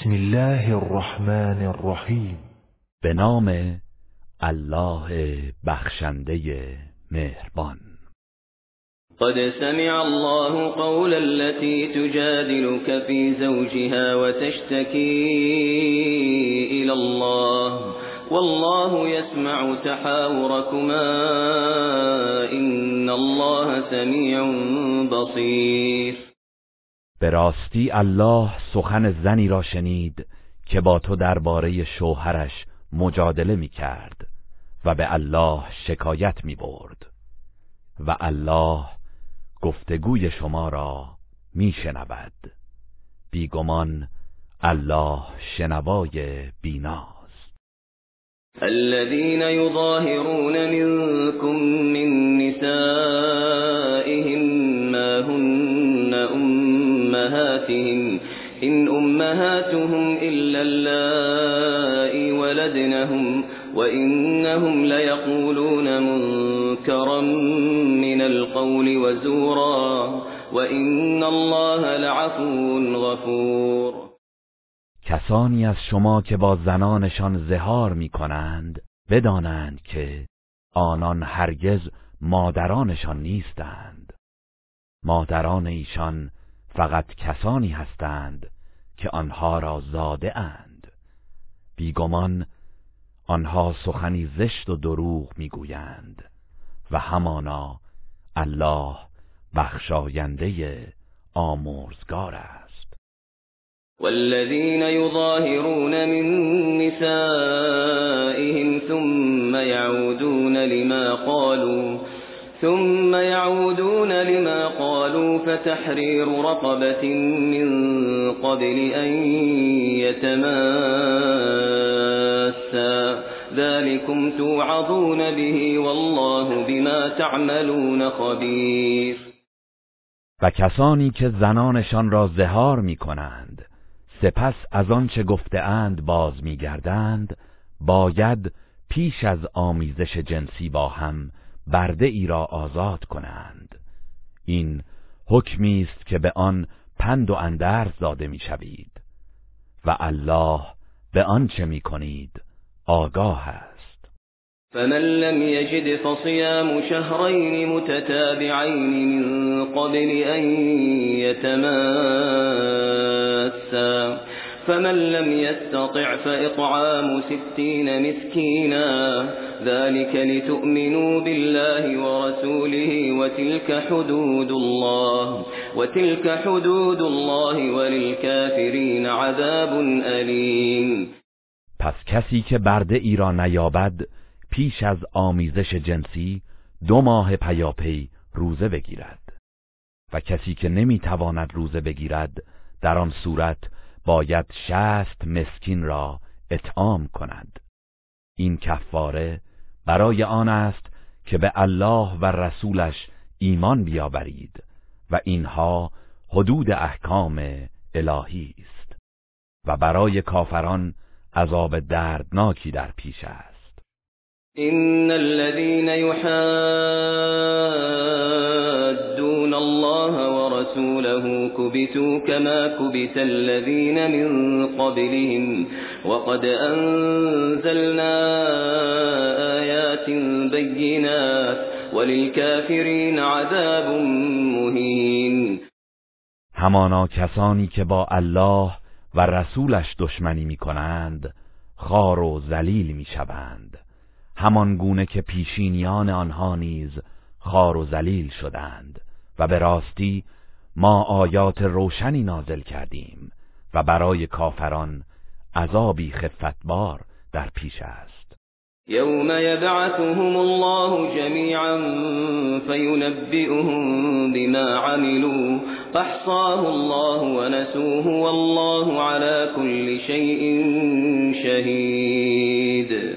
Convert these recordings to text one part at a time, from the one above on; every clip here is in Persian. بسم الله الرحمن الرحیم. به نام الله بخشنده مهربان. قد سمع الله قول التي تجادلك في زوجها وتشتكي إلى الله والله يسمع تحاوركما إن الله سميع بصير. به راستی الله سخن زنی را شنید که با تو درباره شوهرش مجادله می کرد و به الله شکایت می برد و الله گفتگوی شما را می شنود. بیگمان الله شنوای بیناست. الذين يظاهرون منكم من نسائهم ما هن أمهاتهم إن أمهاتهم إلا اللائي ولدنهم وإنهم ليقولون منكرا من القول وزورا وإن الله لعفو غفور. کسانی از شما که با زنانشان زهار می کنند بدانند که آنان هرگز مادرانشان نیستند. مادران ایشان فقط کسانی هستند که آنها را زاده اند. بیگمان آنها سخنی زشت و دروغ میگویند و همانا الله بخشاینده آمرزگار است. والذین یظاهرون من نسائهم ثم يعودون لما قالوا فتحرير رقبة من قبل أن يتماسا ذلكم توعظون به والله بما تعملون خبير. و کسانی که زنانشان را زهار می کنند سپس از آن چه گفته‌اند باز می گردند باید پیش از آمیزش جنسی با هم برده ای را آزاد کنند. این حکمی است که به آن پند و اندرز داده می شوید و الله به آن چه می کنید آگاه است. فمن لم یجد فصیام شهرین متتابعین من قبل ان یتماسا فمن لم يستطع فإطعام 60 مسكينا ذلك لتؤمنوا بالله ورسوله وتلك حدود الله وللكافرين عذاب أليم. پس کسی که برده ای را نیابد پیش از آمیزش جنسی 2 ماه پیاپی روزه بگیرد و کسی که نمیتواند روزه بگیرد در آن صورت باید 60 مسکین را اطعام کند. این کفاره برای آن است که به الله و رسولش ایمان بیاورید و اینها حدود احکام الهی است و برای کافران عذاب دردناکی در پیش است. ان الذين يحادون الله رسوله كبتوا كما كبت الذين من قبلهم وقد أنزلنا آيات بينات وللكافرين عذاب مهين. همانا کسانی که با الله و رسولش دشمنی میکنند خوار و ذلیل میشوند همان گونه که پیشینیان آنها نیز خوار و ذلیل شدند و به راستی ما آیات روشنی نازل کردیم و برای کافران عذابی خفتبار در پیش است. یوم یبعثهم الله جمیعا فینبئهم بما عملوا فاحصاه الله ونسوه والله على كل شیء شهید.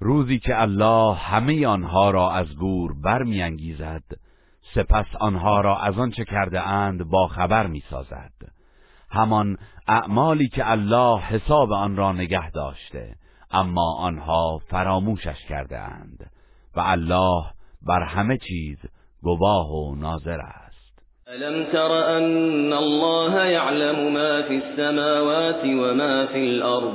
روزی که الله همه آنها را از گور برمی‌انگیزد سپس آنها را از آنچه کرده اند با خبر می سازد. همان اعمالی که الله حساب آن را نگه داشته اما آنها فراموشش کرده اند و الله بر همه چیز گواه و ناظر است. ألم تر أن الله يعلم ما في السماوات وما في الأرض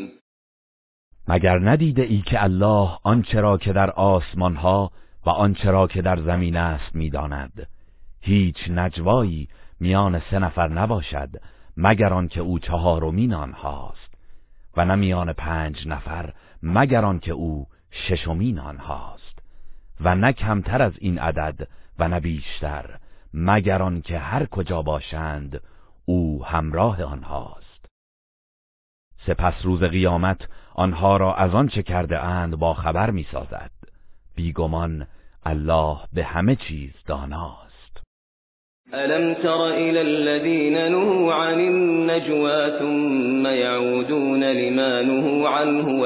مگر ندیده ای که الله آنچه را که در آسمان ها و آنچه را که در زمین است میداند، هیچ نجوایی میان سه نفر نباشد مگر آنکه او چهارمین آنهاست و نه میان پنج نفر مگر آنکه او ششمین آنهاست و نه کمتر از این عدد و نه بیشتر مگر آنکه هر کجا باشند او همراه آنهاست. سپس روز قیامت آنها را از آن چه کرده اند با خبر می سازد. بیگمان الله به همه چیز داناست. الم تر الی الذین نهوا عن النجوى ثم یعودون لما نهوا عنه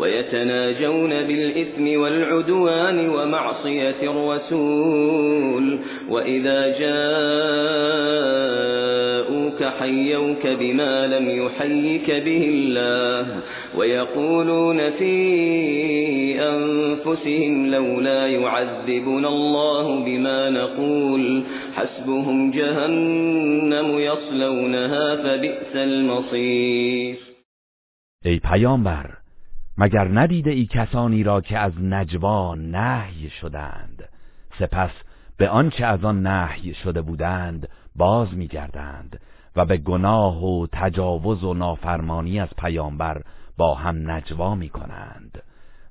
ويتناجون بالإثم والعدوان ومعصية الرسول وإذا جاءوك حيوك بما لم يحيك به الله ويقولون في أنفسهم لولا يعذبنا الله بما نقول حسبهم جهنم يصلونها فبئس المصير. ای پیامبر، مگر ندیده ای کسانی را که از نجوا نهی شدند سپس به آنچه از آن نهی شده بودند باز می‌گردند و به گناه و تجاوز و نافرمانی از پیامبر با هم نجوا می‌کنند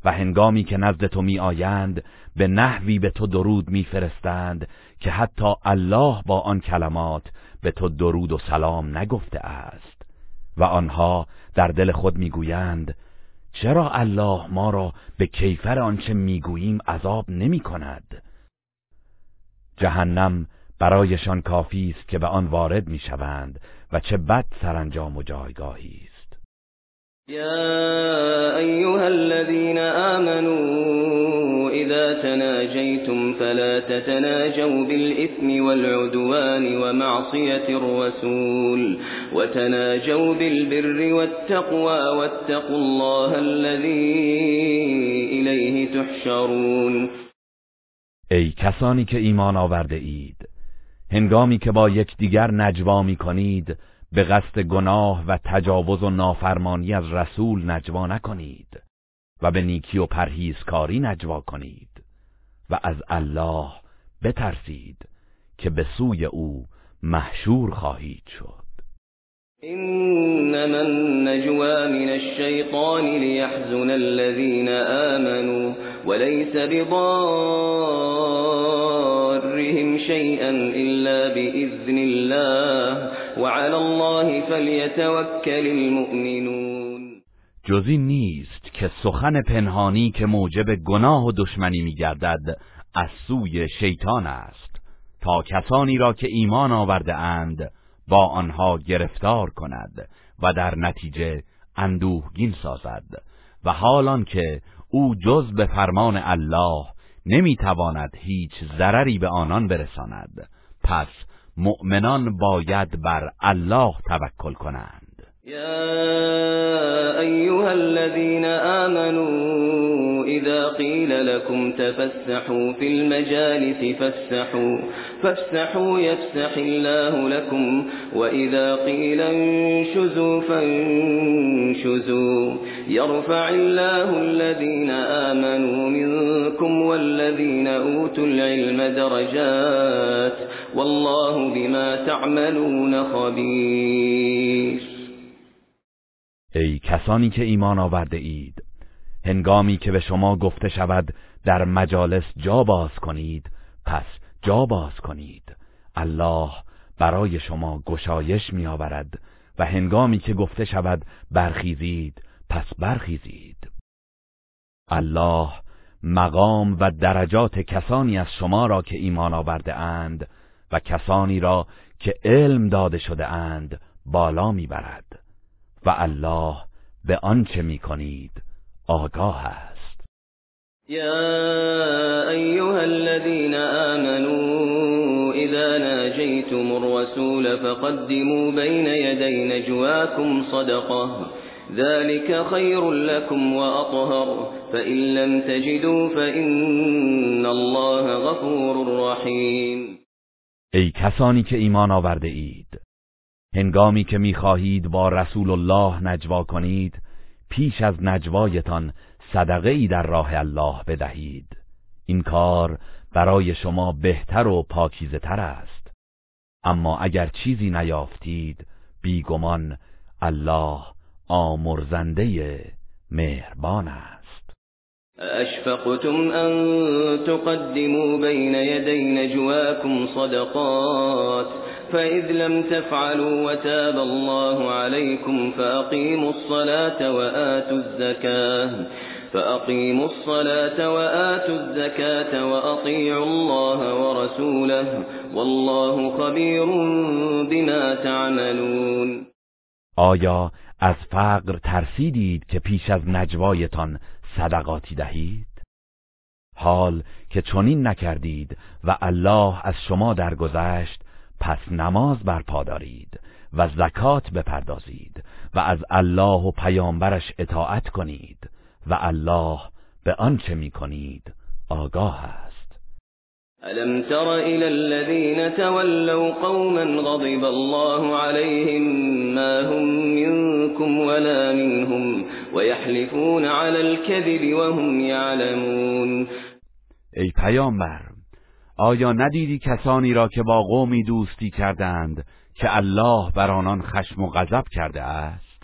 و هنگامی که نزد تو می‌آیند به نحوی به تو درود می‌فرستند که حتی الله با آن کلمات به تو درود و سلام نگفته است و آنها در دل خود می‌گویند چرا الله ما را به کیفر آنچه میگوییم عذاب نمی کند؟ جهنم برایشان کافی است که به آن وارد می شوند و چه بد سرانجام و جایگاهی است. یا ایها الذین آمنوا اذا تناجیتم فلا تتناجوا بالإثم والعدوان ومعصية الرسول وتناجوا بالبر والتقوى واتقوا الله الذي إليه تحشرون. ای کسانی که ایمان آورده اید، هنگامی که با یکدیگر نجوا می‌کنید به قصد گناه و تجاوز و نافرمانی از رسول نجوا نکنید و به نیکی و پرهیزکاری نجوا کنید و از الله بترسید که به سوی او محشور خواهید شد. إنما النجوى من الشيطان ليحزن الذين آمنوا وليس بضارهم شيئا إلا بإذن الله وعلى الله فليتوكل المؤمنون. جز این نیست که سخن پنهانی که موجب گناه و دشمنی می‌گردد از سوی شیطان است تا کسانی را که ایمان آورده اند با آنها گرفتار کند و در نتیجه اندوهگین سازد و حالان که او جز به فرمان الله نمیتواند هیچ ضرری به آنان برساند. پس مؤمنان باید بر الله توکل کنند. يا أيها الذين آمنوا إذا قيل لكم تفسحوا في المجالس فافسحوا يفسح الله لكم وإذا قيل انشزوا فانشزوا يرفع الله الذين آمنوا منكم والذين أوتوا العلم درجات والله بما تعملون خبير. ای کسانی که ایمان آورده اید، هنگامی که به شما گفته شود در مجالس جا باز کنید پس جا باز کنید، الله برای شما گشایش می آورد و هنگامی که گفته شود برخیزید پس برخیزید، الله مقام و درجات کسانی از شما را که ایمان آورده اند و کسانی را که علم داده شده اند بالا میبرد و الله به آنچه میکنید آگاه است. یا ایها الذین آمنوا اذا ناجیتم الرسول فقدموا بین یدی نجواکم صدقه ذلك خير لكم وأطهر فإن لم تجدوا فإن الله غفور رحيم. ای کسانی که ایمان آورده اید، هنگامی که می‌خواهید با رسول الله نجوا کنید، پیش از نجوایتان صدقه ای در راه الله بدهید. این کار برای شما بهتر و پاکیزه تر است. اما اگر چیزی نیافتید، بیگمان الله آمرزنده مهربان است. اشفقتم ان تقدموا بین یدی نجواکم صدقات فاذ لم تفعلوا وتاب الله علیکم فاقیموا الصلاة وآتوا الزکاة واطیعوا الله ورسوله والله خبیر بما تعملون. آیا از فقر ترسیدید که پیش از نجوایتان صدقاتی دهید؟ حال که چنین نکردید و الله از شما درگذشت، پس نماز برپا دارید و زکات بپردازید و از الله و پیامبرش اطاعت کنید و الله به آنچه می‌کنید آگاه است. ألم تر إلى الذين تولوا قوما غضب الله عليهم ما هم منكم ولا منهم ويحلفون على الكذب وهم يعلمون. ای پیامبر، آیا ندیدی کسانی را که با قومی دوستی کردند که الله بر آنان خشم و غضب کرده است؟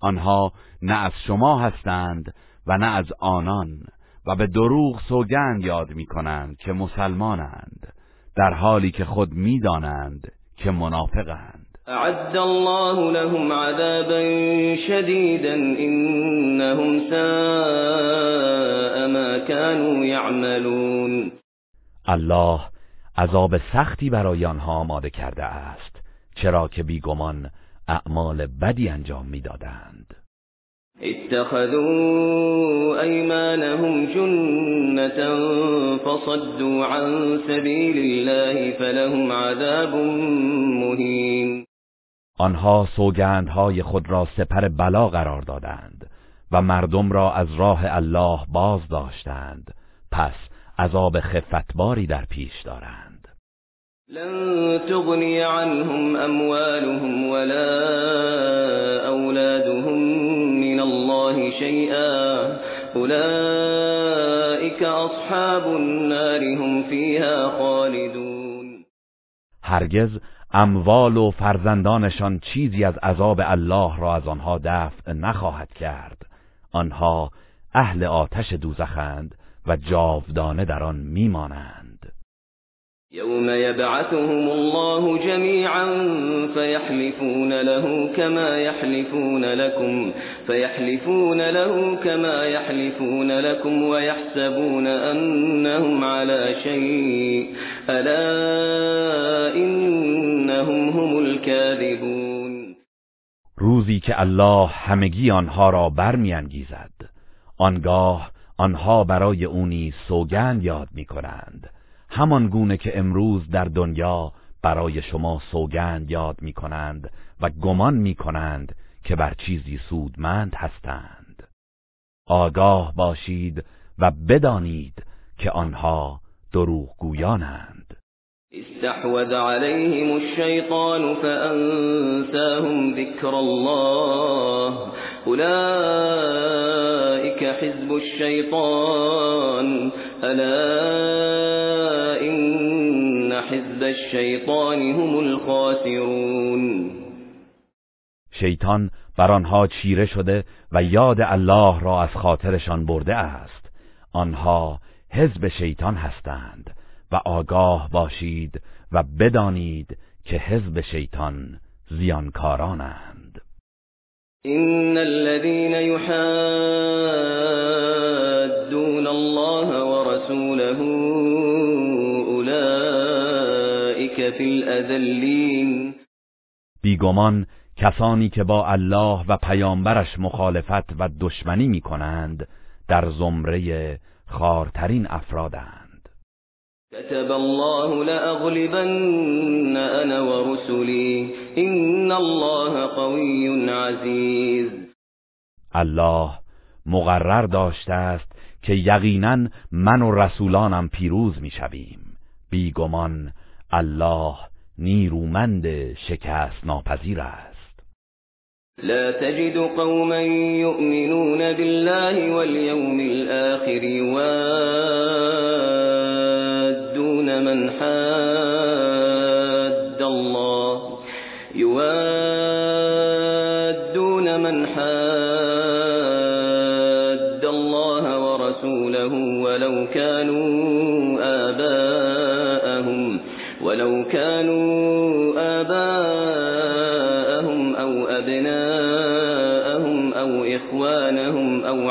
آنها نه از شما هستند و نه از آنان و به دروغ سوگند یاد می‌کنند که مسلمانند، در حالی که خود می‌دانند که منافقند. اعد الله لهم عذابا شدیدا انهم ساء ما كانوا يعملون. الله عذاب سختی برای آنها آماده کرده است، چرا که بیگمان اعمال بدی انجام می‌دادند. اتخذوا ايمانهم جنة فصدوا عن سبيل الله فلهم عذاب مهين. آنها سوگندهای خود را سپر بلا قرار دادند و مردم را از راه الله باز داشتند، پس عذاب خفتباری در پیش دارند. لن تغني عنهم اموالهم ولا اولادهم من الله شيئا اولئك اصحاب النار هم فيها خالدون. هرگز اموال و فرزندانشان چیزی از عذاب الله را از آنها دفع نخواهد کرد. آنها اهل آتش دوزخند و جاودانه در آن میمانند. يوم يبعثهم الله جميعا فيحلفون له كما يحلفون لكم ويحسبون أنهم على شيء ألا إنهم هم الكاذبون. روزی که الله همگی آنها را برمی‌انگیزد، آنگاه آنها برای او نیز سوگند یاد می‌کنند، همان گونه که امروز در دنیا برای شما سوگند یاد می کنند و گمان می کنند که بر چیزی سودمند هستند. آگاه باشید و بدانید که آنها دروغگویانند. استحوذ عليهم الشيطان فأنساهم ذكر الله أولئك حزب الشيطان ألا إن حزب الشيطان هم الخاسرون. شیطان بر آنها چیره شده و یاد الله را از خاطرشان برده است. آنها حزب شیطان هستند و آگاه باشید و بدانید که حزب شیطان زیانکارانند. ان الذين يحادون الله ورسوله اولئك في الاذلين. بیگمان کسانی که با الله و پیامبرش مخالفت و دشمنی می‌کنند در زمره خارترین افرادند. كتب الله لأغلبن انا ورسلی ان الله قوی عزیز. الله مقرر داشته است که یقیناً من و رسولانم پیروز می‌شویم. بیگمان الله نیرومند شکست ناپذیر است. لا تجد قوما یؤمنون بالله والیوم الآخر یوادون من حاد الله ورسوله ولو كانوا آباءهم أو أبناءهم أو إخوانهم أو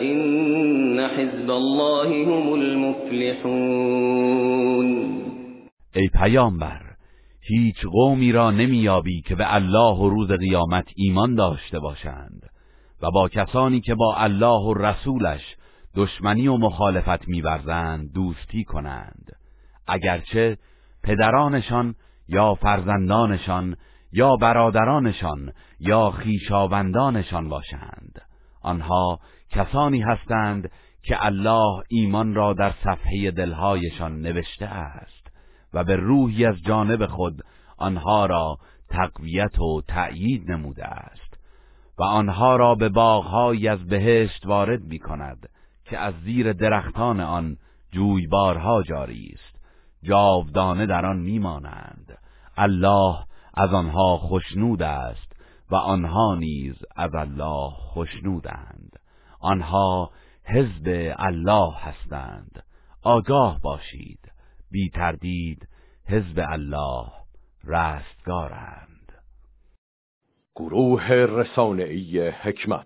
إن حزب الله هم المفلحون. ای پیامبر، هیچ قومی را نمیابی که به الله و روز قیامت ایمان داشته باشند و با کسانی که با الله و رسولش دشمنی و مخالفت می‌ورزند دوستی کنند، اگرچه پدرانشان یا فرزندانشان یا برادرانشان یا خویشاوندانشان باشند. آنها کسانی هستند که الله ایمان را در صفحه دلهایشان نوشته است و به روحی از جانب خود آنها را تقویت و تأیید نموده است و آنها را به باغهایی از بهشت وارد می کند که از زیر درختان آن جویبارها جاری است، جاودانه در آن می مانند. الله از آنها خوشنود است و آنها نیز از الله خوشنودند. آنها حزب الله هستند. آگاه باشید، بی تردید حزب الله رستگارند. گروه رسانه‌ای حکمت.